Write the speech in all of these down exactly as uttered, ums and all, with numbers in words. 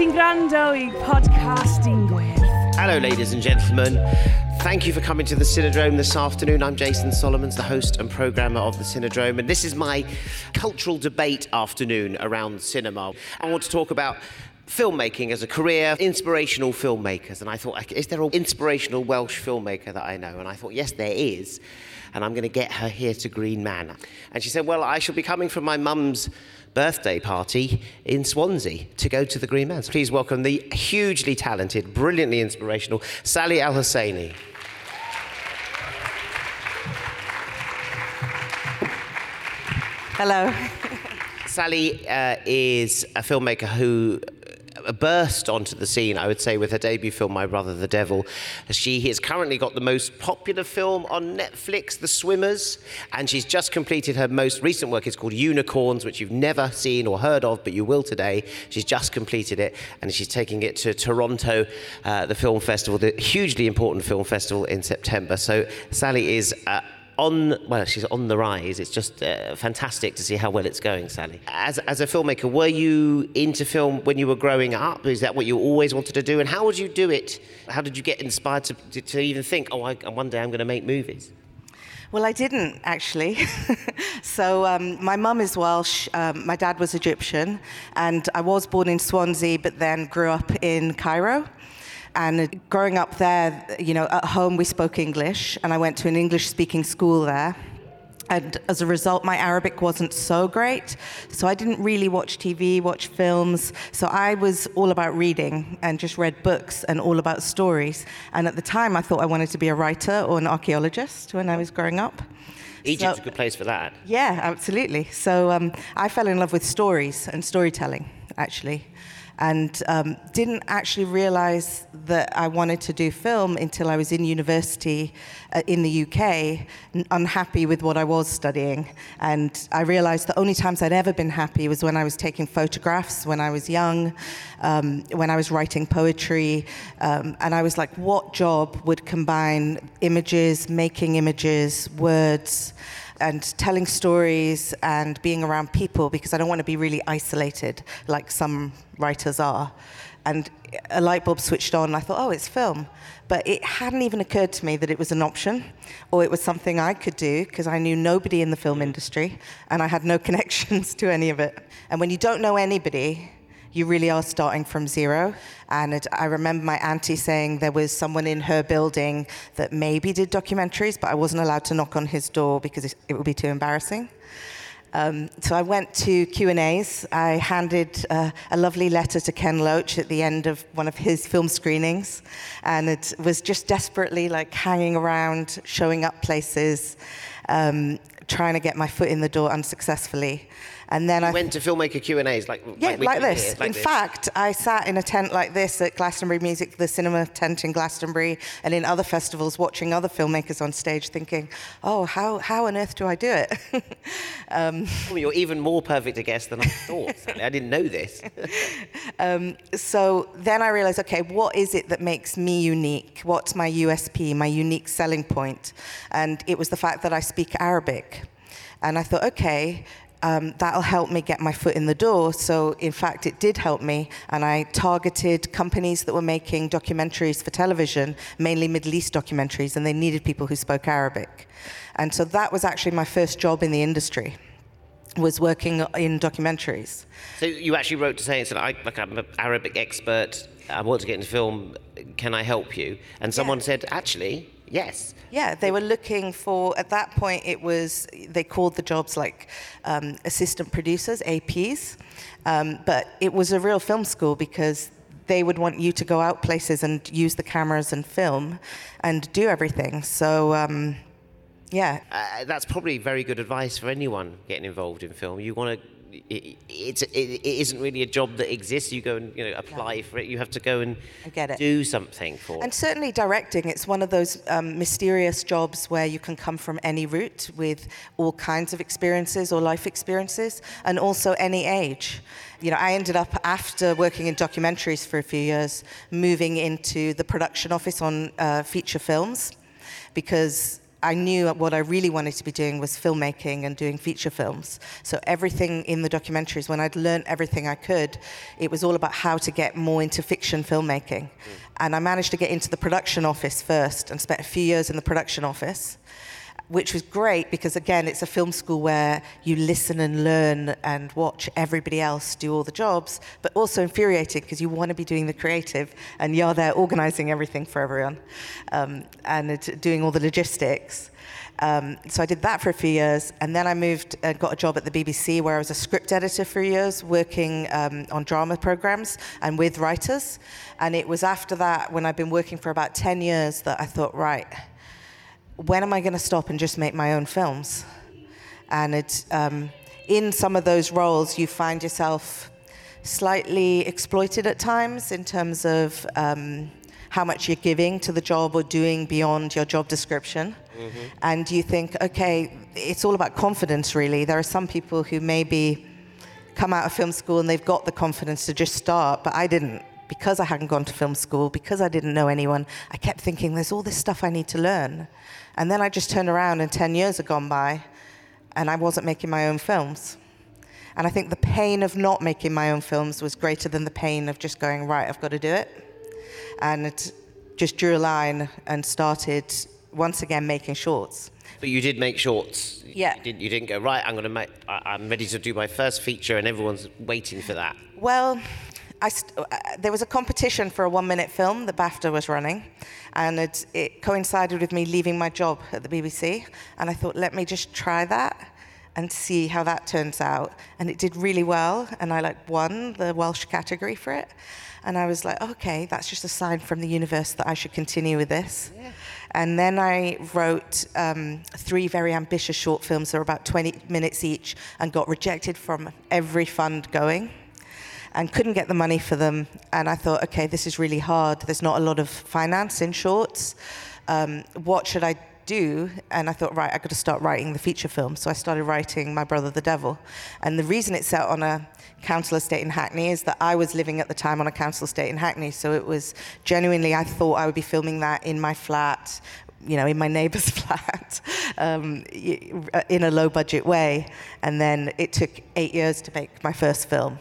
Podcasting Grand Oig, podcasting with. Hello, ladies and gentlemen. Thank you for coming to the Cinedrome this afternoon. I'm Jason Solomons, the host and programmer of the Cinedrome, and this is my cultural debate afternoon around cinema. I want to talk about filmmaking as a career, inspirational filmmakers, and I thought, is there an inspirational Welsh filmmaker that I know? And I thought, yes, there is, and I'm going to get her here to Green Man. And she said, well, I shall be coming from my mum's birthday party in Swansea to go to the Green Man. So please welcome the hugely talented, brilliantly inspirational Sally El-Hosaini. Hello. Sally uh, is a filmmaker who burst onto the scene, I would say, with her debut film, My Brother the Devil. She has currently got the most popular film on Netflix, The Swimmers, and she's just completed her most recent work. It's called Unicorns, which you've never seen or heard of, but you will today. She's just completed it, and she's taking it to Toronto, uh, the film festival, the hugely important film festival in September. So Sally is... Uh, On, well, she's on the rise. It's just uh, fantastic to see how well it's going, Sally. As, as a filmmaker, were you into film when you were growing up? Is that what you always wanted to do? And how would you do it? How did you get inspired to, to, to even think, oh, I, one day I'm going to make movies? Well, I didn't, actually. so um, my mum is Welsh, um, my dad was Egyptian, and I was born in Swansea, but then grew up in Cairo. And growing up there, you know, at home we spoke English, and I went to an English-speaking school there. And as a result, my Arabic wasn't so great, so I didn't really watch T V, watch films. So I was all about reading and just read books and all about stories. And at the time, I thought I wanted to be a writer or an archaeologist when I was growing up. Egypt's so, a good place for that. Yeah, absolutely. So um, I fell in love with stories and storytelling, actually. And um, didn't actually realize that I wanted to do film until I was in university uh, in the U K, unhappy with what I was studying. And I realized the only times I'd ever been happy was when I was taking photographs, when I was young, um, when I was writing poetry. Um, and I was like, what job would combine images, making images, words, and telling stories and being around people, because I don't want to be really isolated like some writers are. And a light bulb switched on, and I thought, oh, it's film. But it hadn't even occurred to me that it was an option, or it was something I could do, because I knew nobody in the film industry, and I had no connections to any of it. And when you don't know anybody, you really are starting from zero. And it, I remember my auntie saying there was someone in her building that maybe did documentaries, but I wasn't allowed to knock on his door because it, it would be too embarrassing. Um, so I went to Q and A's. I handed uh, a lovely letter to Ken Loach at the end of one of his film screenings, and it was just desperately like hanging around, showing up places, um, trying to get my foot in the door unsuccessfully. And then you I went to filmmaker Q and A's like yeah, like, like this. Here, like in this. fact, I sat in a tent like this at Glastonbury Music, the cinema tent in Glastonbury, and in other festivals, watching other filmmakers on stage, thinking, "Oh, how how on earth do I do it?" um, well, you're even more perfect a guest than I thought. Sally. I didn't know this. um, so then I realized, okay, what is it that makes me unique? What's my U S P, my unique selling point? And it was the fact that I speak Arabic, and I thought, okay. Um, that'll help me get my foot in the door. So, in fact, it did help me. And I targeted companies that were making documentaries for television, mainly Middle East documentaries, and they needed people who spoke Arabic. And so that was actually my first job in the industry, was working in documentaries. So you actually wrote to say, I, like, I'm an Arabic expert, I want to get into film, can I help you? And someone yeah. said, actually... Yes. Yeah, they were looking for, at that point it was, they called the jobs like um, assistant producers, A Ps, um, but it was a real film school because they would want you to go out places and use the cameras and film and do everything. So, um, yeah. Uh, that's probably very good advice for anyone getting involved in film. You want to... It, it, it isn't really a job that exists. You go and you know apply yeah. for it. You have to go and do something for it. And certainly directing, it's one of those um, mysterious jobs where you can come from any route with all kinds of experiences or life experiences, and also any age. You know, I ended up, after working in documentaries for a few years, moving into the production office on uh, feature films, because I knew what I really wanted to be doing was filmmaking and doing feature films. So everything in the documentaries, when I'd learned everything I could, it was all about how to get more into fiction filmmaking. Mm. And I managed to get into the production office first and spent a few years in the production office, which was great because, again, it's a film school where you listen and learn and watch everybody else do all the jobs, but also infuriating because you want to be doing the creative and you're there organising everything for everyone um, and it, doing all the logistics. Um, so I did that for a few years, and then I moved and got a job at the B B C where I was a script editor for years, working um, on drama programmes and with writers. And it was after that, when I'd been working for about ten years, that I thought, right, when am I going to stop and just make my own films? And it, um, in some of those roles, you find yourself slightly exploited at times in terms of um, how much you're giving to the job or doing beyond your job description. Mm-hmm. And you think, okay, it's all about confidence, really. There are some people who maybe come out of film school and they've got the confidence to just start, but I didn't. Because I hadn't gone to film school, because I didn't know anyone, I kept thinking, there's all this stuff I need to learn. And then I just turned around and ten years had gone by and I wasn't making my own films. And I think the pain of not making my own films was greater than the pain of just going, right, I've got to do it. And it just drew a line and started, once again, making shorts. But you did make shorts. Yeah. You didn't, you didn't go, right, I'm going to make, I'm ready to do my first feature and everyone's waiting for that. Well, I st- uh, there was a competition for a one-minute film, the BAFTA was running, and it, it coincided with me leaving my job at the B B C, and I thought, let me just try that and see how that turns out. And it did really well, and I like won the Welsh category for it. And I was like, okay, that's just a sign from the universe that I should continue with this. Yeah. And then I wrote um, three very ambitious short films that were about twenty minutes each and got rejected from every fund going. And couldn't get the money for them. And I thought, okay, this is really hard. There's not a lot of finance in shorts. Um, what should I do? And I thought, right, I've got to start writing the feature film. So I started writing My Brother the Devil. And the reason it's set on a council estate in Hackney is that I was living at the time on a council estate in Hackney. So it was genuinely, I thought I would be filming that in my flat, you know, in my neighbour's flat, um, in a low-budget way. And then it took eight years to make my first film.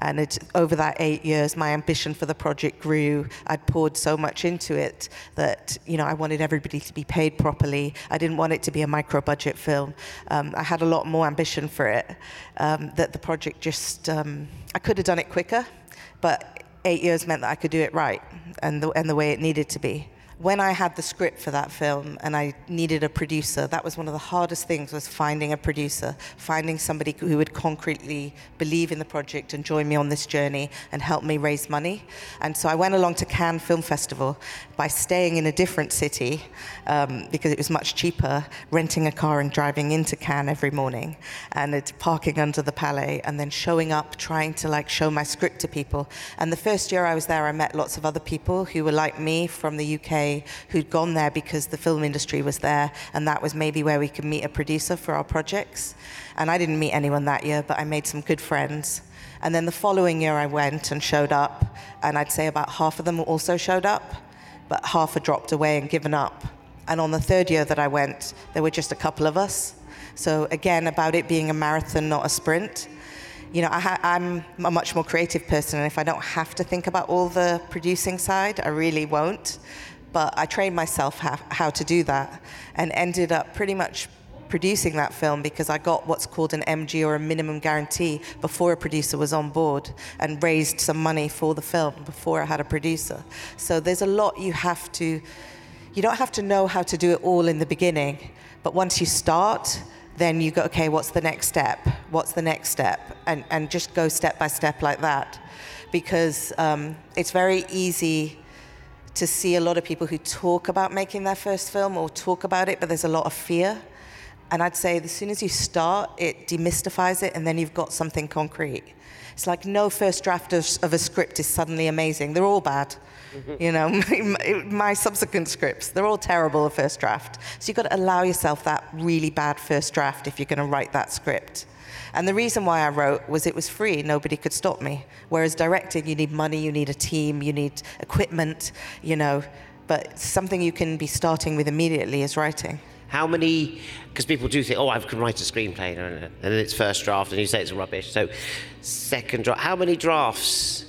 And it, over that eight years, my ambition for the project grew. I'd poured so much into it that, you know, I wanted everybody to be paid properly. I didn't want it to be a micro-budget film. Um, I had a lot more ambition for it, um, that the project just... Um, I could have done it quicker, but eight years meant that I could do it right and the, and the way it needed to be. When I had the script for that film and I needed a producer, that was one of the hardest things, was finding a producer, finding somebody who would concretely believe in the project and join me on this journey and help me raise money. And so I went along to Cannes Film Festival by staying in a different city um, because it was much cheaper, renting a car and driving into Cannes every morning and it's parking under the Palais and then showing up, trying to like show my script to people. And the first year I was there, I met lots of other people who were like me from the U K, who'd gone there because the film industry was there and that was maybe where we could meet a producer for our projects. And I didn't meet anyone that year, but I made some good friends. And then the following year I went and showed up, and I'd say about half of them also showed up, but half had dropped away and given up. And on the third year that I went, there were just a couple of us. So again, about it being a marathon, not a sprint. You know, I ha- I'm a much more creative person, and if I don't have to think about all the producing side, I really won't. But I trained myself how, how to do that and ended up pretty much producing that film because I got what's called an M G or a minimum guarantee before a producer was on board and raised some money for the film before I had a producer. So there's a lot you have to, you don't have to know how to do it all in the beginning, but once you start, then you go, okay, what's the next step? What's the next step? And, and just go step by step like that because um, it's very easy to see a lot of people who talk about making their first film or talk about it, but there's a lot of fear. And I'd say as soon as you start, it demystifies it, and then you've got something concrete. It's like no first draft of, of a script is suddenly amazing. They're all bad. Mm-hmm. You know, my, my subsequent scripts, they're all terrible, a first draft. So you've got to allow yourself that really bad first draft if you're going to write that script. And the reason why I wrote was it was free, nobody could stop me. Whereas directing, you need money, you need a team, you need equipment, you know, but something you can be starting with immediately is writing. How many, because people do think, oh, I can write a screenplay, and then it's first draft, and you say it's rubbish, so second draft. How many drafts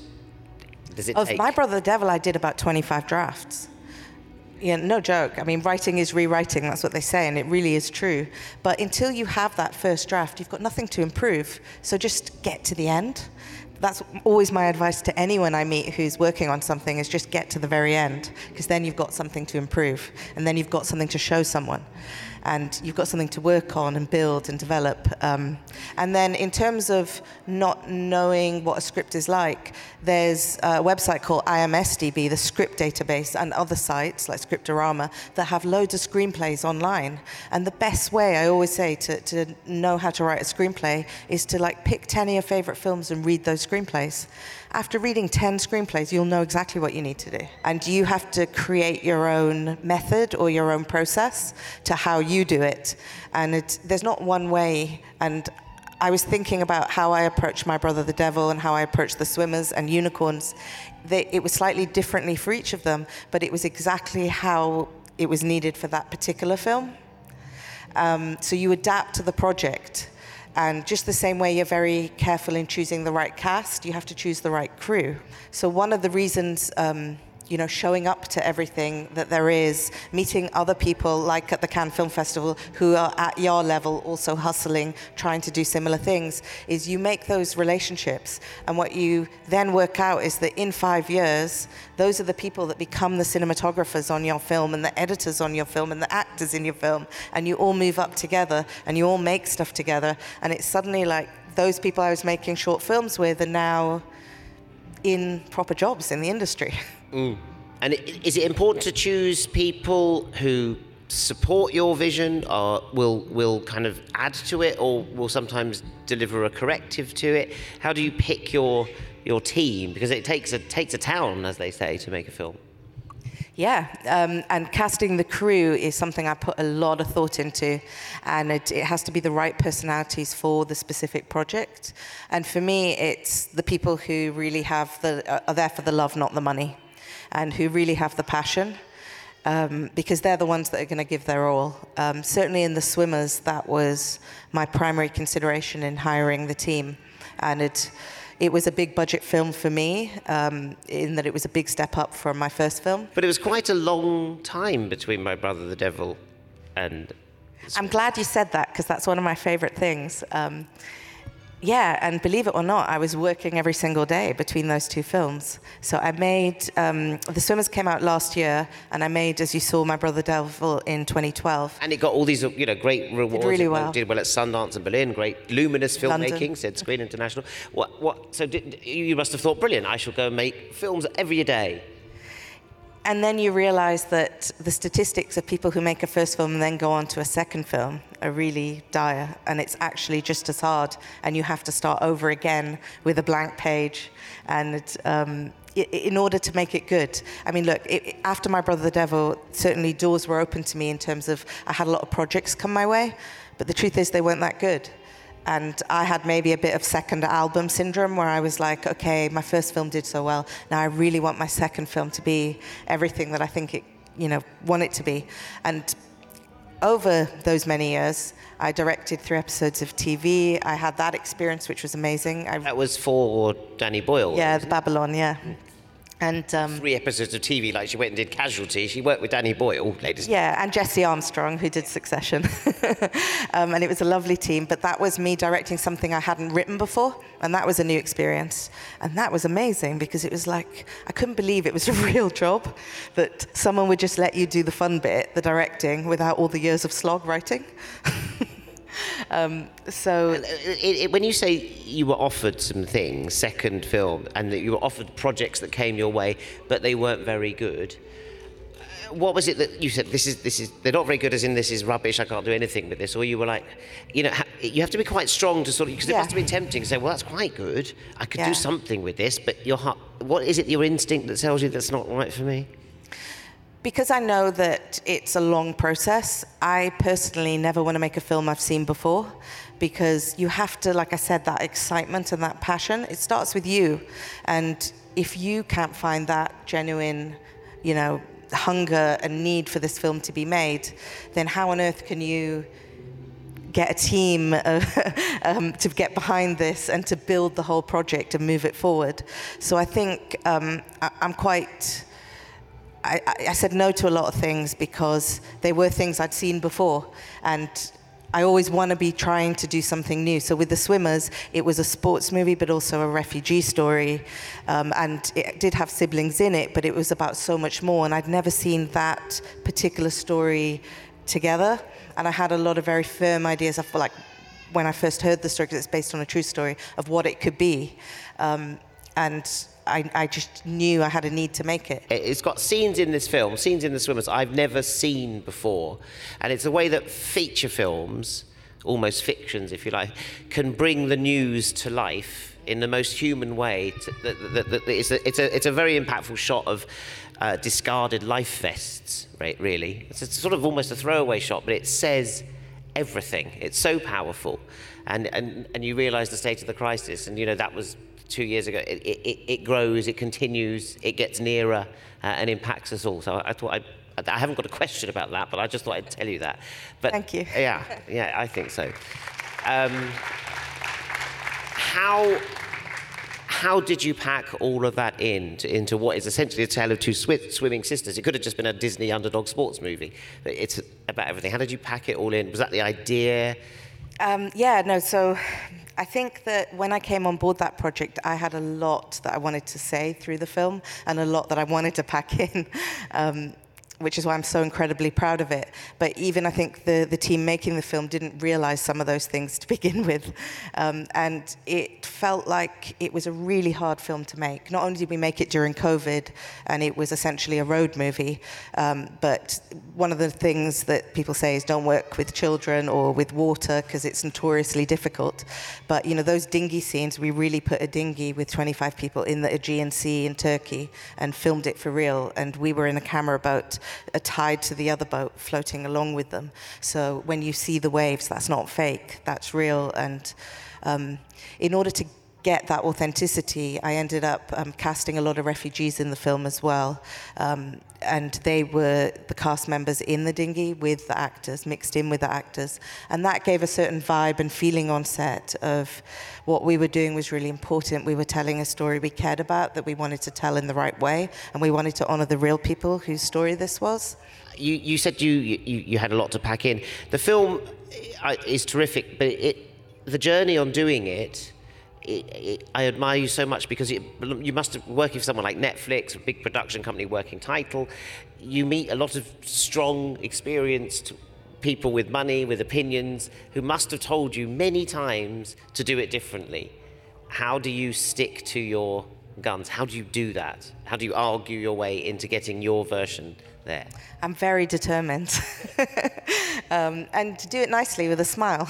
does it of take? Of My Brother the Devil, I did about twenty-five drafts. Yeah, no joke. I mean, writing is rewriting, that's what they say, and it really is true. But until you have that first draft, you've got nothing to improve, so just get to the end. That's always my advice to anyone I meet who's working on something, is just get to the very end, because then you've got something to improve, and then you've got something to show someone, and you've got something to work on and build and develop. Um, and then in terms of not knowing what a script is like, there's a website called I M S D B, the script database, and other sites like Scriptorama that have loads of screenplays online. And the best way, I always say, to, to know how to write a screenplay is to like pick ten of your favorite films and read those screenplays. After reading ten screenplays, you'll know exactly what you need to do. And you have to create your own method or your own process to how you do it. And it's, there's not one way. And I was thinking about how I approached My Brother the Devil and how I approached The Swimmers and Unicorns. They, it was slightly differently for each of them, but it was exactly how it was needed for that particular film. Um, so you adapt to the project. And just the same way you're very careful in choosing the right cast, you have to choose the right crew. So one of the reasons, um, you know, showing up to everything that there is, meeting other people like at the Cannes Film Festival who are at your level also hustling, trying to do similar things, is you make those relationships. And what you then work out is that in five years, those are the people that become the cinematographers on your film and the editors on your film and the actors in your film. And you all move up together and you all make stuff together. And it's suddenly like those people I was making short films with are now in proper jobs in the industry. Mm. And is it important to choose people who support your vision or will will kind of add to it or will sometimes deliver a corrective to it? How do you pick your your team? Because it takes a takes a town, as they say, to make a film. Yeah, um, and casting the crew is something I put a lot of thought into, and it, it has to be the right personalities for the specific project. And for me, it's the people who really have the are there for the love, not the money, and who really have the passion, um, because they're the ones that are going to give their all. Um, certainly in The Swimmers, that was my primary consideration in hiring the team. And it, it was a big budget film for me, um, in that it was a big step up from my first film. But it was quite a long time between My Brother the Devil and... I'm glad you said that, because that's one of my favourite things. Um, Yeah, and believe it or not, I was working every single day between those two films. So I made, um, The Swimmers came out last year, and I made, as you saw, My Brother Devil in twenty twelve. And it got all these, you know, great rewards. Did really well. It did well at Sundance and Berlin, great luminous filmmaking, London. Said Screen International. What? What? So did, you must have thought, brilliant, I shall go and make films every day. And then you realise that the statistics of people who make a first film and then go on to a second film are really dire, and it's actually just as hard, and you have to start over again with a blank page, and um, in order to make it good. I mean, look, it, after My Brother the Devil, certainly doors were open to me in terms of I had a lot of projects come my way, but the truth is they weren't that good. And I had maybe a bit of second album syndrome where I was like, okay, my first film did so well. Now I really want my second film to be everything that I think it, you know, want it to be. And over those many years, I directed three episodes of T V. I had that experience, which was amazing. I... That was for Danny Boyle. Yeah, Babylon, yeah. Mm. And, um, three episodes of T V, like she went and did Casualty. She worked with Danny Boyle, ladies. Yeah, and Jesse Armstrong, who did Succession. um, and it was a lovely team, but that was me directing something I hadn't written before, and that was a new experience. And that was amazing, because it was like, I couldn't believe it was a real job, that someone would just let you do the fun bit, the directing, without all the years of slog writing. Um, so it, it, when you say you were offered some things, second film, and that you were offered projects that came your way, but they weren't very good, uh, what was it that you said, this is, this is, they're not very good, as in this is rubbish, I can't do anything with this? Or you were like, you know, ha- you have to be quite strong to sort of, because it yeah. must have been tempting to say, well, that's quite good, I could yeah. do something with this, but your heart, what is it, your instinct that tells you that's not right for me? Because I know that it's a long process, I personally never want to make a film I've seen before, because you have to, like I said, that excitement and that passion, it starts with you. And if you can't find that genuine, you know, hunger and need for this film to be made, then how on earth can you get a team uh, um, to get behind this and to build the whole project and move it forward? So I think um, I, I'm quite... I, I said no to a lot of things because they were things I'd seen before, and I always want to be trying to do something new. So with The Swimmers, it was a sports movie, but also a refugee story. Um, and it did have siblings in it, but it was about so much more. And I'd never seen that particular story together. And I had a lot of very firm ideas. I feel like when I first heard the story, because it's based on a true story, of what it could be. Um, and I, I just knew I had a need to make it. It's got scenes in this film, scenes in The Swimmers I've never seen before. And it's a way that feature films, almost fictions if you like, can bring the news to life in the most human way. To, the, the, the, the, it's, a, it's, a, it's a very impactful shot of uh, discarded life vests, right, really. It's, a, it's sort of almost a throwaway shot, but it says everything. It's so powerful. And, and, and you realise the state of the crisis, and you know that was two years ago, it, it, it grows, it continues, it gets nearer, uh, and impacts us all. So I, I thought, I, I haven't got a question about that, but I just thought I'd tell you that. But thank you. Yeah, yeah, I think so. Um, how, how did you pack all of that in to, into what is essentially a tale of two sw- swimming sisters? It could have just been a Disney underdog sports movie. But it's about everything. How did you pack it all in? Was that the idea? Um, yeah, no, so... I think that when I came on board that project, I had a lot that I wanted to say through the film and a lot that I wanted to pack in, um, which is why I'm so incredibly proud of it. But even I think the, the team making the film didn't realize some of those things to begin with. Um, and it felt like it was a really hard film to make. Not only did we make it during COVID, and it was essentially a road movie, um, but one of the things that people say is don't work with children or with water because it's notoriously difficult. But you know, those dinghy scenes, we really put a dinghy with twenty-five people in the Aegean Sea in Turkey and filmed it for real. And we were in a camera boat tied to the other boat, floating along with them. So when you see the waves, that's not fake, that's real. And um, in order to get that authenticity, I ended up um, casting a lot of refugees in the film as well. Um, and they were the cast members in the dinghy with the actors, mixed in with the actors. And that gave a certain vibe and feeling on set of what we were doing was really important. We were telling a story we cared about, that we wanted to tell in the right way. And we wanted to honor the real people whose story this was. You, you said you, you, you had a lot to pack in. The film is terrific, but it, the journey on doing it, It, it, I admire you so much because it, you must have, working for someone like Netflix, a big production company, working title, you meet a lot of strong, experienced people with money, with opinions, who must have told you many times to do it differently. How do you stick to your guns? How do you do that? How do you argue your way into getting your version there? I'm very determined. um, and to do it nicely with a smile.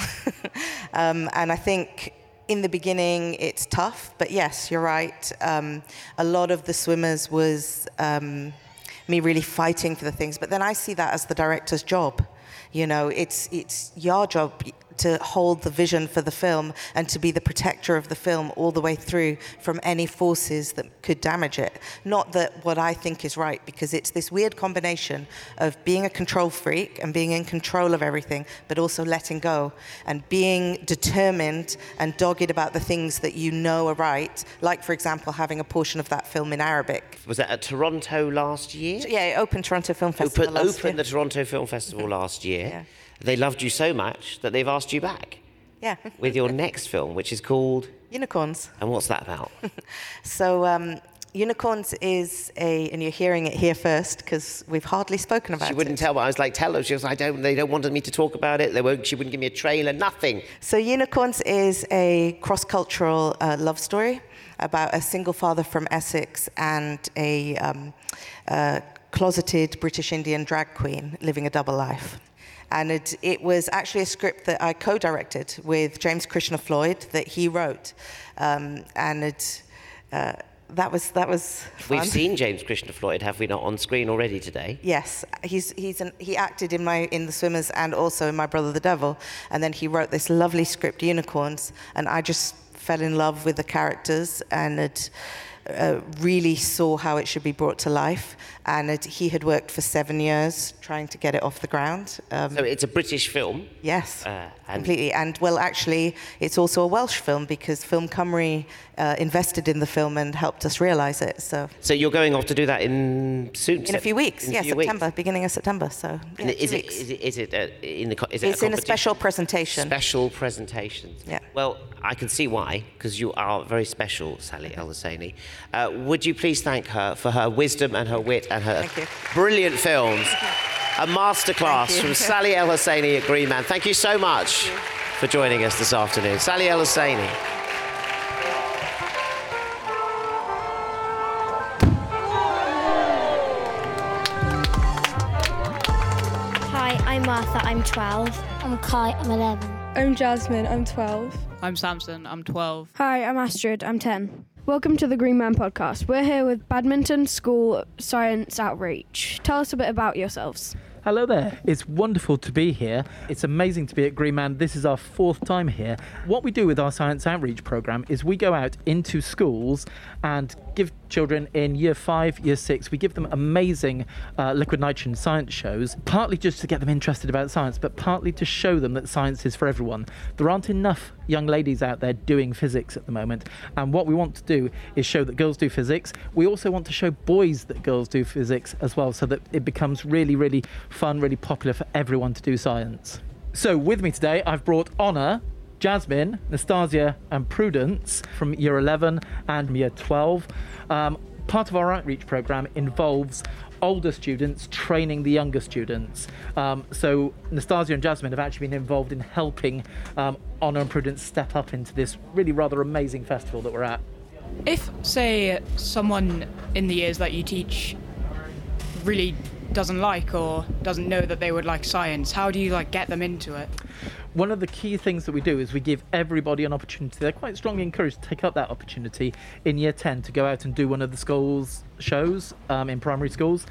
um, and I think... In the beginning, it's tough, but yes, you're right. Um, a lot of The Swimmers was um, me really fighting for the things, but then I see that as the director's job. You know, it's it's your job to hold the vision for the film and to be the protector of the film all the way through from any forces that could damage it. Not that what I think is right, because it's this weird combination of being a control freak and being in control of everything, but also letting go and being determined and dogged about the things that you know are right, like, for example, having a portion of that film in Arabic. Was that at Toronto last year? Yeah, it opened Toronto Film Festival open, last opened year. Opened the Toronto Film Festival last year. Yeah. They loved you so much that they've asked you back. Yeah. With your next film, which is called... Unicorns. And what's that about? so, um, Unicorns is a... And you're hearing it here first, because we've hardly spoken about it. She wouldn't it. tell me. I was like, tell her. She was like, I don't, they don't want me to talk about it. They won't. She wouldn't give me a trailer, nothing. So, Unicorns is a cross-cultural uh, love story about a single father from Essex and a um, uh, closeted British Indian drag queen living a double life. And it, it was actually a script that I co-directed with James Krishna Floyd that he wrote, um, and it, uh, that was that was. Fun. We've seen James Krishna Floyd, have we not, on screen already today? Yes, he's he's an, he acted in my in The Swimmers and also in My Brother the Devil, and then he wrote this lovely script Unicorns, and I just fell in love with the characters and it. uh, really saw how it should be brought to life. And it, he had worked for seven years trying to get it off the ground. Um, so it's a British film? Yes, uh, and completely. And, well, actually, it's also a Welsh film because Film Cymru uh, invested in the film and helped us realise it. So So you're going off to do that in soon? In se- a few weeks, yes, yeah, September, weeks. beginning of September. So yeah, and is, it, is it, is it uh, in the co- is it It's a in a special presentation. Special presentation. Yeah. Well, I can see why, because you are very special, Sally El-Hosaini. Uh, would you please thank her for her wisdom and her wit and her brilliant films? A masterclass from Sally El-Hosaini at Green Man. Thank you so much for joining us this afternoon. Sally El-Hosaini. Hi, I'm Martha, I'm twelve. I'm Kai, I'm eleven. I'm Jasmine, I'm twelve. I'm Samson, I'm twelve. Hi, I'm Astrid, I'm ten. Welcome to the Green Man Podcast. We're here with Badminton School Science Outreach. Tell us a bit about yourselves. Hello there. It's wonderful to be here. It's amazing to be at Green Man. This is our fourth time here. What we do with our Science Outreach programme is we go out into schools and give children in year five, year six, we give them amazing uh, liquid nitrogen science shows, partly just to get them interested about science, but partly to show them that science is for everyone. There aren't enough young ladies out there doing physics at the moment, and what we want to do is show that girls do physics. We also want to show boys that girls do physics as well, so that it becomes really, really fun, really popular for everyone to do science. So with me today, I've brought Honor, Jasmine, Nastasia and Prudence from year eleven and year twelve. Um, part of our outreach programme involves older students training the younger students. Um, so Nastasia and Jasmine have actually been involved in helping um, Honor and Prudence step up into this really rather amazing festival that we're at. If, say, someone in the years that you teach really doesn't like or doesn't know that they would like science, how do you like get them into it? One of the key things that we do is we give everybody an opportunity. They're quite strongly encouraged to take up that opportunity in year ten to go out and do one of the school's shows um, in primary schools.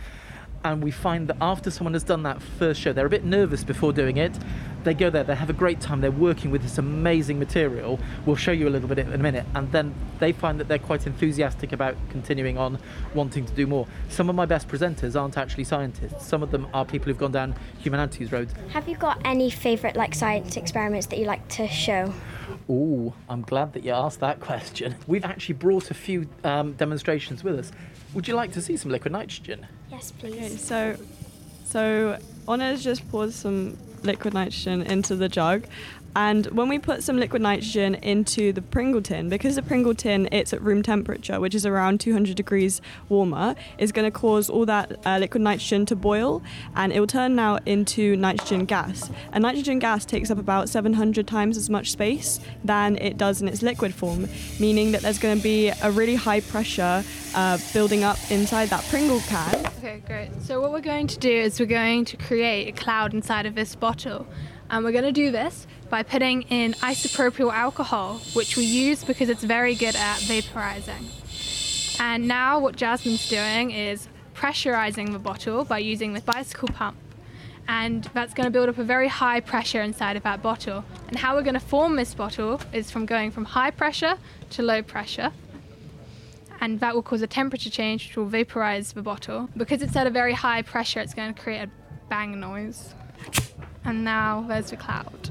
And we find that after someone has done that first show, they're a bit nervous before doing it. They go there, they have a great time, they're working with this amazing material. We'll show you a little bit in a minute. And then they find that they're quite enthusiastic about continuing on, wanting to do more. Some of my best presenters aren't actually scientists. Some of them are people who've gone down humanities roads. Have you got any favourite like science experiments that you like to show? Ooh, I'm glad that you asked that question. We've actually brought a few um, demonstrations with us. Would you like to see some liquid nitrogen? Yes, please. Okay, so, so Honor's just poured some liquid nitrogen into the jug, and when we put some liquid nitrogen into the Pringle tin, because the Pringle tin, it's at room temperature, which is around two hundred degrees warmer, is going to cause all that uh, liquid nitrogen to boil, and it will turn now into nitrogen gas. And nitrogen gas takes up about seven hundred times as much space than it does in its liquid form, meaning that there's going to be a really high pressure uh, building up inside that Pringle can. Okay, great. So what we're going to do is we're going to create a cloud inside of this bottle. And we're going to do this by putting in isopropyl alcohol, which we use because it's very good at vaporizing. And now what Jasmine's doing is pressurizing the bottle by using the bicycle pump. And that's going to build up a very high pressure inside of that bottle. And how we're going to form this bottle is from going from high pressure to low pressure. And that will cause a temperature change, which will vaporize the bottle. Because it's at a very high pressure, it's going to create a bang noise. And now there's the cloud.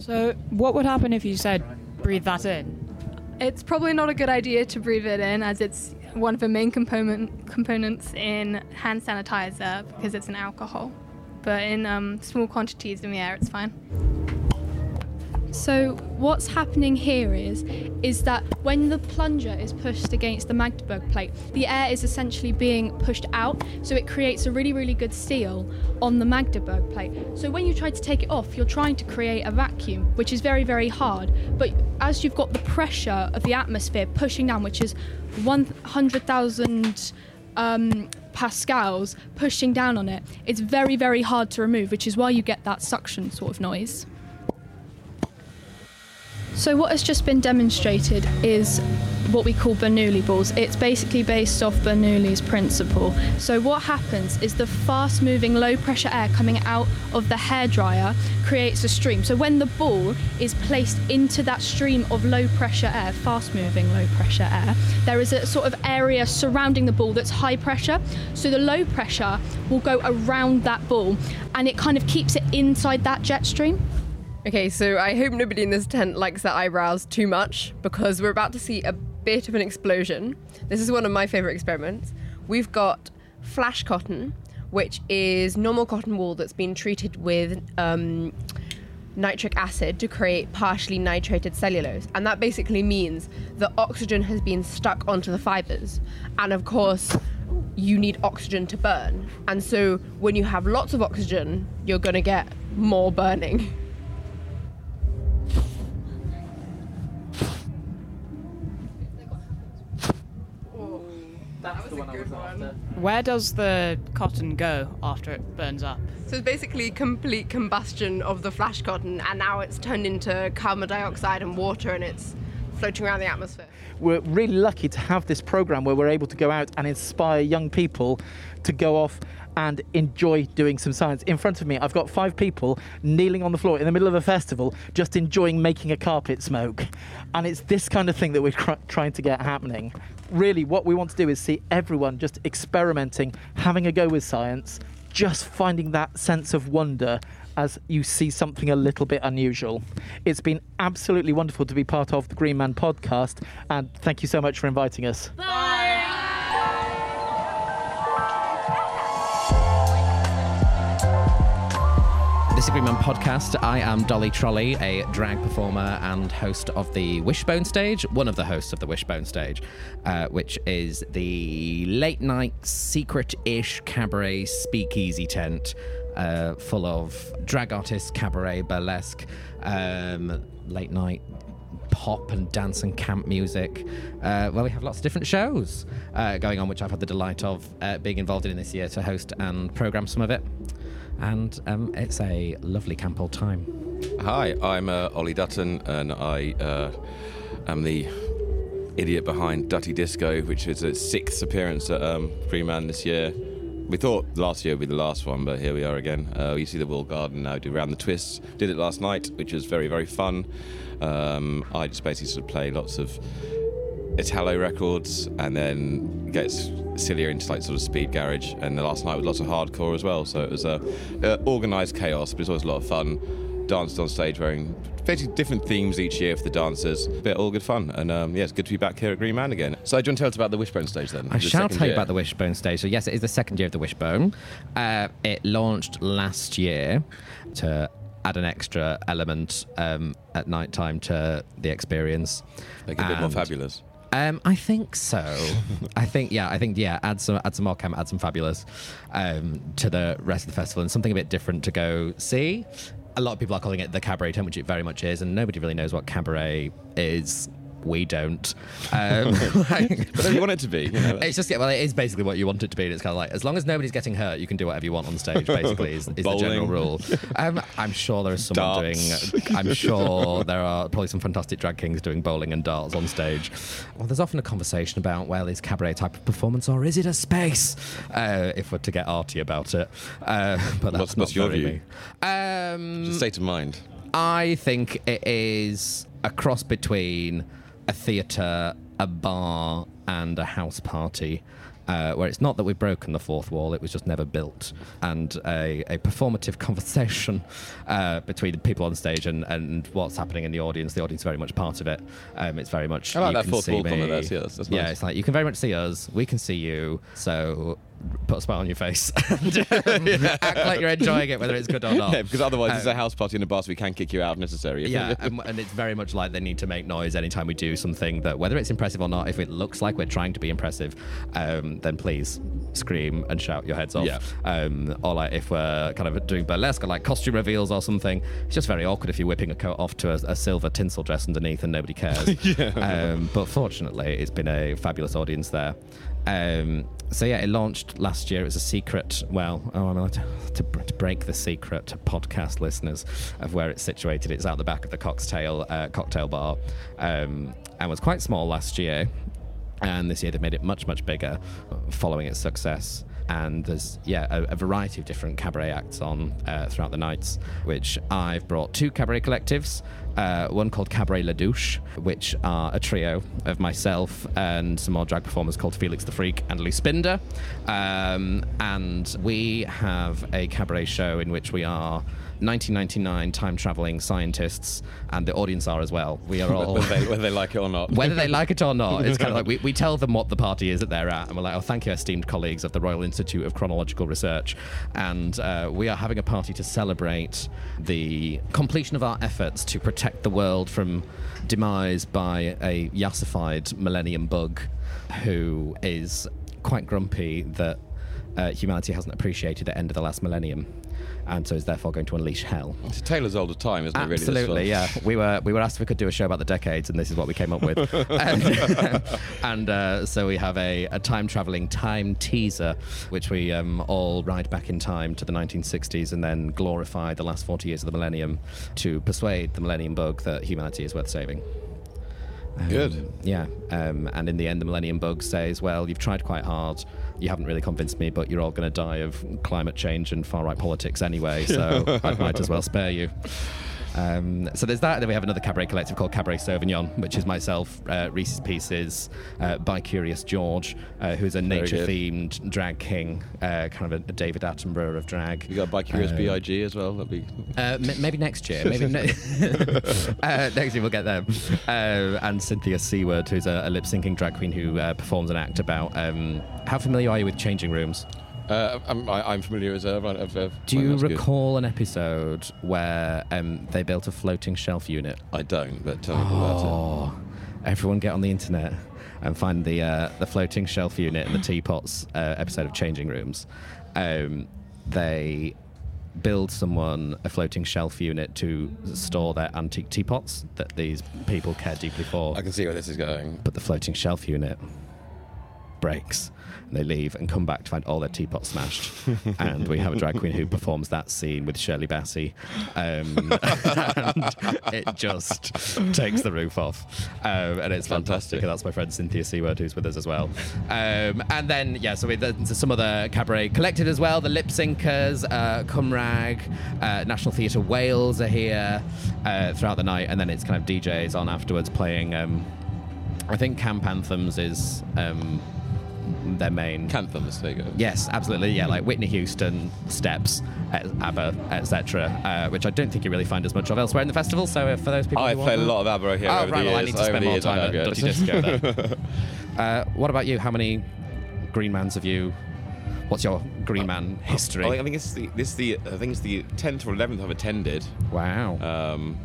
So what would happen if you said, breathe that in? It's probably not a good idea to breathe it in, as it's one of the main component, components in hand sanitizer, because it's an alcohol. But in um, small quantities in the air, it's fine. So what's happening here is, is that when the plunger is pushed against the Magdeburg plate, the air is essentially being pushed out, so it creates a really, really good seal on the Magdeburg plate. So when you try to take it off, you're trying to create a vacuum, which is very, very hard. But as you've got the pressure of the atmosphere pushing down, which is one hundred thousand um, pascals pushing down on it, it's very, very hard to remove, which is why you get that suction sort of noise. So what has just been demonstrated is what we call Bernoulli balls. It's basically based off Bernoulli's principle. So what happens is the fast-moving low-pressure air coming out of the hairdryer creates a stream. So when the ball is placed into that stream of low-pressure air, fast-moving low-pressure air, there is a sort of area surrounding the ball that's high pressure. So the low pressure will go around that ball and it kind of keeps it inside that jet stream. Okay, so I hope nobody in this tent likes their eyebrows too much because we're about to see a bit of an explosion. This is one of my favourite experiments. We've got flash cotton, which is normal cotton wool that's been treated with um, nitric acid to create partially nitrated cellulose. And that basically means that oxygen has been stuck onto the fibres. And of course, you need oxygen to burn. And so when you have lots of oxygen, you're going to get more burning. That's the one I was after. Where does the cotton go after it burns up? So it's basically complete combustion of the flash cotton, and now it's turned into carbon dioxide and water, and it's floating around the atmosphere. We're really lucky to have this programme where we're able to go out and inspire young people to go off and enjoy doing some science. In front of me, I've got five people kneeling on the floor in the middle of a festival, just enjoying making a carpet smoke. And it's this kind of thing that we're cr- trying to get happening. Really, what we want to do is see everyone just experimenting, having a go with science, just finding that sense of wonder as you see something a little bit unusual. It's been absolutely wonderful to be part of the Green Man podcast, and thank you so much for inviting us. Bye! Disagreement podcast. I am Dolly Trolley, a drag performer and host of the Wishbone Stage, one of the hosts of the Wishbone Stage, uh, which is the late night secret-ish cabaret speakeasy tent uh, full of drag artists, cabaret, burlesque, um, late night pop and dance and camp music. Uh, well, we have lots of different shows uh, going on, which I've had the delight of uh, being involved in this year to host and programme some of it. And um, it's a lovely camp old time. Hi, I'm uh, Olli Dutton, and I uh, am the idiot behind Dutty Disco, which is its sixth appearance at um, Green Man this year. We thought last year would be the last one, but here we are again. Uh, you see the Wall Garden now, do Round the Twists. Did it last night, which was very, very fun. Um, I just basically sort of play lots of Italo records, and then gets sillier into like sort of speed garage, and the last night was lots of hardcore as well, so it was uh, uh, organised chaos, but it's always a lot of fun. Danced on stage wearing different themes each year for the dancers, but all good fun, and um, yeah, it's good to be back here at Green Man again. So do you want to tell us about the Wishbone Stage then? I shall tell you about the Wishbone Stage. So yes, it is the second year of the Wishbone. Uh, it launched last year to add an extra element um, at night time to the experience. Make it a bit more fabulous. Um, I think so. I think, yeah, I think, yeah, add some add some more camp, add some fabulous um, to the rest of the festival, and something a bit different to go see. A lot of people are calling it the cabaret tent, which it very much is, and nobody really knows what cabaret is. We don't. Um, like, but you want it to be. You know, it's just, yeah, well, it is basically what you want it to be. And it's kind of like, as long as nobody's getting hurt, you can do whatever you want on stage, basically, is, is the general rule. Um, I'm sure there is someone darts. doing, I'm sure there are probably some fantastic drag kings doing bowling and darts on stage. Well, there's often a conversation about, well, is cabaret a type of performance or is it a space? Uh, if we're to get arty about it. Uh, but that's what's, what's your view? Um, just state of mind. I think it is a cross between a theatre, a bar, and a house party, uh, where it's not that we've broken the fourth wall, it was just never built, and a, a performative conversation uh, between the people on stage and, and what's happening in the audience. The audience is very much part of it. Um, it's very much, I like that fourth wall comment, that's, yeah, that's nice. Yeah, it's like, you can very much see us, we can see you, so put a smile on your face and um, yeah. act like you're enjoying it, whether it's good or not. Yeah, because otherwise um, it's a house party in a bar, so we can kick you out if necessary. Yeah, and, and it's very much like they need to make noise anytime we do something that, whether it's impressive or not, if it looks like we're trying to be impressive, um, then please scream and shout your heads off. Yeah. Um, or like if we're kind of doing burlesque or like costume reveals or something, it's just very awkward if you're whipping a coat off to a, a silver tinsel dress underneath and nobody cares. Yeah. Um, but fortunately, it's been a fabulous audience there. Um, so yeah, it launched last year. It was a secret, well, oh, I'm allowed to, to, to break the secret to podcast listeners of where it's situated. It's out the back of the cocktail, uh, cocktail bar, um, and was quite small last year. And this year they've made it much, much bigger following its success. And there's, yeah, a, a variety of different cabaret acts on uh, throughout the nights, which I've brought two cabaret collectives, uh, one called Cabaret La Douche, which are a trio of myself and some more drag performers called Felix the Freak and Lucinda. Um, and we have a cabaret show in which we are nineteen ninety-nine time-travelling scientists, and the audience are as well. We are all... whether, they, whether they like it or not. Whether they like it or not. It's kind of like we, we tell them what the party is that they're at, and we're like, oh, thank you, esteemed colleagues of the Royal Institute of Chronological Research. And uh, we are having a party to celebrate the completion of our efforts to protect the world from demise by a yassified millennium bug who is quite grumpy that uh, humanity hasn't appreciated the end of the last millennium, and so is therefore going to unleash hell. It's a tale as old as time, isn't it? Absolutely, really, yeah. We were we were asked if we could do a show about the decades, and this is what we came up with. and and uh, so we have a, a time-travelling time teaser, which we um, all ride back in time to the nineteen sixties and then glorify the last forty years of the millennium to persuade the millennium bug that humanity is worth saving. Um, Good. Yeah, um, and in the end the millennium bug says, well, you've tried quite hard, you haven't really convinced me, but you're all going to die of climate change and far-right politics anyway, so I might as well spare you. Um, so there's that, and then we have another cabaret collective called Cabaret Sauvignon, which is myself, uh, Reese's Pieces, uh, By Curious George, uh, who's a nature-themed drag king, uh, kind of a, a David Attenborough of drag. You got By Curious um, B I G as well? That'd be... uh, m- maybe next year. Maybe ne- uh, next year we'll get them. Uh, and Cynthia Seaward, who's a, a lip-syncing drag queen who uh, performs an act about... Um, how familiar are you with Changing Rooms? Uh, I'm, I'm familiar as well. Uh, Do you recall good. an episode where um, they built a floating shelf unit? I don't, but tell me oh, about it. Everyone get on the internet and find the uh, the floating shelf unit and the teapots uh, episode of Changing Rooms. Um, they build someone a floating shelf unit to store their antique teapots that these people care deeply for. I can see where this is going. But the floating shelf unit breaks, and they leave and come back to find all their teapots smashed. And we have a drag queen who performs that scene with Shirley Bassey, um, and it just takes the roof off, um, and it's fantastic. fantastic. And that's my friend Cynthia Seaward, who's with us as well. Um, and then yeah, so we, there's some other cabaret collected as well. The Lip Syncers, uh, Cymrag, uh, National Theatre Wales are here uh, throughout the night, and then it's kind of D Js on afterwards playing. Um, I think Camp Anthems is. Um, their main anthems, there you go. Yes, absolutely, yeah, like Whitney Houston, Steps, ABBA, et cetera, uh, which I don't think you really find as much of elsewhere in the festival, so for those people... I've played a lot of ABBA here oh, over right, the years. Oh, right, well, I need to spend more time at Dutty Disco then. uh, what about you? How many Green Mans have you... What's your Green Man uh, history? I think it's the, this is the, I think it's the tenth or eleventh I've attended. Wow. Um...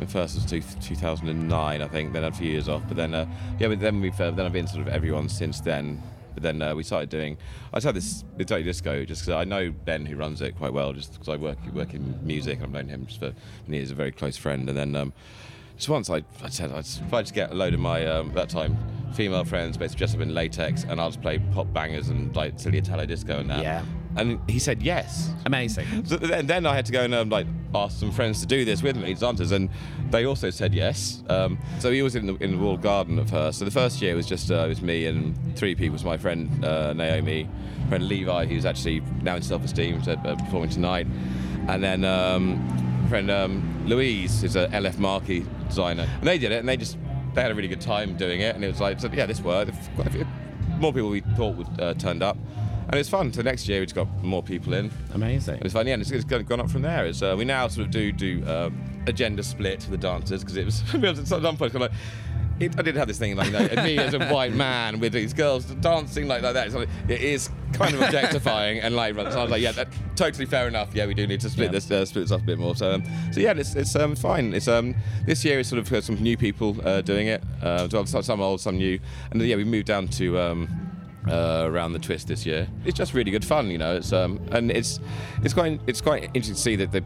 The first was two thousand nine, I think. Then I had a few years off, but then uh, yeah, but then we've uh, then I've been sort of everyone since then. But then uh, we started doing. I started this with Dutty Disco just because I know Ben, who runs it, quite well, just because I work work in music and I've known him just for many years, a very close friend. And then um, just once I, I said I tried to get a load of my um, that time female friends basically dressed up in latex, and I'll just play pop bangers and like silly Italo disco and that. Yeah. And he said yes. Amazing. So then, then I had to go and um, like ask some friends to do this with me, dancers, and they also said yes. Um, so he was in the, in the walled garden at first. So the first year was just uh, it was me and three people. It was my friend uh, Naomi, friend Levi, who's actually now in self-esteem, so, uh, performing tonight, and then um, friend um, Louise, who's an L F Markey designer, and they did it, and they just they had a really good time doing it, and it was like so, yeah, this worked. Quite a few more people we thought would uh, turned up. And it's fun. So next year we just got more people in. Amazing. And it's fun, yeah. And it's, it's gone up from there. It's, uh, we now sort of do do uh, a gender split for the dancers because it was at some point kind of like it, I did have this thing like you know, me as a white man with these girls dancing like, like that. It's like, it is kind of objectifying and like. So I was like, yeah, that, totally fair enough. Yeah, we do need to split yeah. this uh, split this up a bit more. So um, so yeah, it's it's um, fine. It's um this year is sort of some new people uh, doing it. Uh, some old, some new. And yeah, we moved down to. Um, Uh, around the twist this year. It's just really good fun, you know. It's um, and it's it's quite it's quite interesting to see that the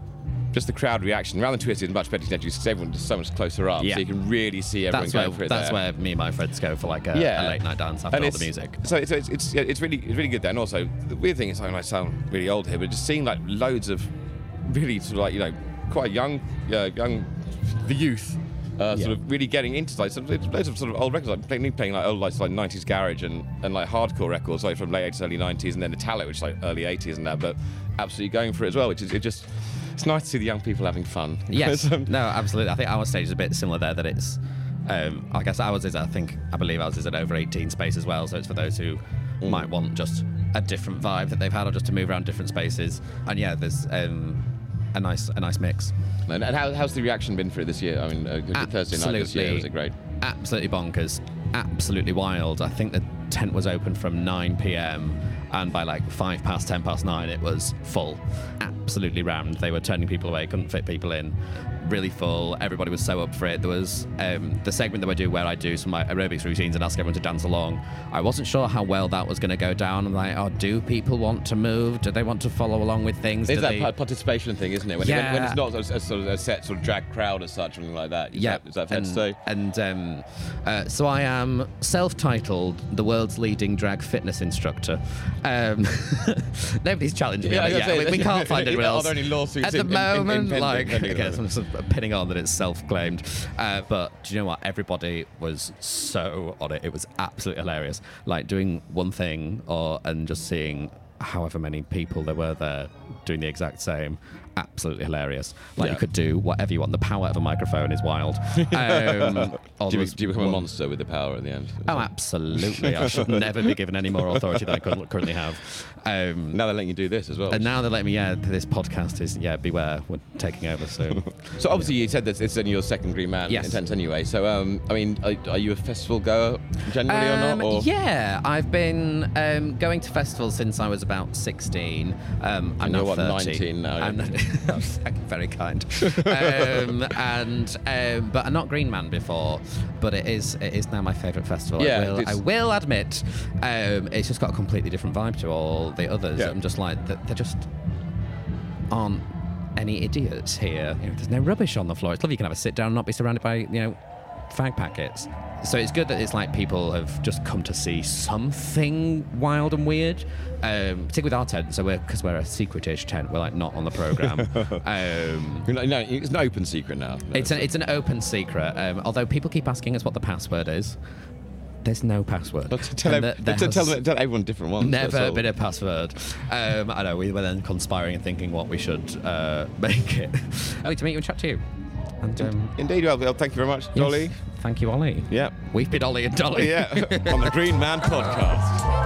just the crowd reaction. Rather than Twisted, much better because everyone just so much closer up, yeah. so you can really see everyone that's go where, for it. That's there. Where me and my friends go for like a, yeah. a late night dance after all the music. So it's it's it's, it's really it's really good there. And also the weird thing is, I, mean, I sound really old here, but just seeing like loads of really sort of like you know quite young uh, young the youth. Uh, yeah. Sort of really getting into like some loads of sort of old records, like playing, playing like old like, like nineties garage and, and like hardcore records, like from late eighties, early nineties, and then Italo, which is like early eighties and that. But absolutely going for it as well, which is it just it's nice to see the young people having fun. Yes, um, no, absolutely. I think our stage is a bit similar there. That it's, um, I guess ours is I think I believe ours is an over eighteen space as well. So it's for those who mm. might want just a different vibe that they've had, or just to move around different spaces. And yeah, there's. Um, A nice, a nice mix. And how, how's the reaction been for it this year? I mean, uh, Thursday night this year was it great? Absolutely bonkers, absolutely wild. I think the tent was open from nine p m and by like five past, ten past nine, it was full, absolutely rammed. They were turning people away, couldn't fit people in. Really full. Everybody was so up for it. There was um, the segment that I do where I do some like aerobics routines and ask everyone to dance along. I wasn't sure how well that was going to go down. I'm like, oh, do people want to move? Do they want to follow along with things? It's do that they... participation thing, isn't it? When, yeah. when, when it's not a, a, sort of a set sort of drag crowd or such, something like that. Is yeah. That, is that fair and, to say? And um, uh, so I am self-titled the world's leading drag fitness instructor. Um, nobody's challenging me. Yeah, yeah. Say, we, we can't find anyone else. Are there any lawsuits at in, the moment? In, in, in, like, in, in, in, in, like, okay, pinning on that it's self-claimed, uh, but do you know what, everybody was so on it. It was absolutely hilarious, like doing one thing or and just seeing however many people there were there doing the exact same. Absolutely hilarious. Like yeah. you could do whatever you want. The power of a microphone is wild. Um, do, you, do you become one... a monster with the power in the end? Oh, absolutely. I should never be given any more authority than I currently have. Um, now they're letting you do this as well. And now they're letting me, yeah, this podcast is, yeah, beware, we're taking over soon. So obviously yeah. you said that it's in your second Green Man yes. intent anyway. So, um, I mean, are, are you a festival goer generally um, or not? Or? Yeah, I've been um, going to festivals since I was about sixteen. Um, I'm now what, nineteen now. I'm yeah. very kind, um, and um, but I'm not Green Man before, but it is it is now my favourite festival. Yeah, I, will, I will admit, um, it's just got a completely different vibe to all the others. Yeah. I'm just like they just aren't any idiots here. You know, there's no rubbish on the floor. It's lovely. You can have a sit down and not be surrounded by you know fag packets. So it's good that it's like people have just come to see something wild and weird, um, particularly with our tent. So we're because we're a secret-ish tent, we're like not on the program. Um, no, no, it's an open secret now. No, it's an it's an open secret. Um, although people keep asking us what the password is. There's no password. But to tell, and ev- the, to tell, them, tell everyone different ones. Never been a password. Um, I know we were then conspiring and thinking what we should uh, make it. I'd like to meet you and chat to you. And, um, Indeed, well, thank you very much, yes, Olli. Thank you, Olli. Yeah. We've been Olli and Dolly. Yeah, on the Green Man podcast.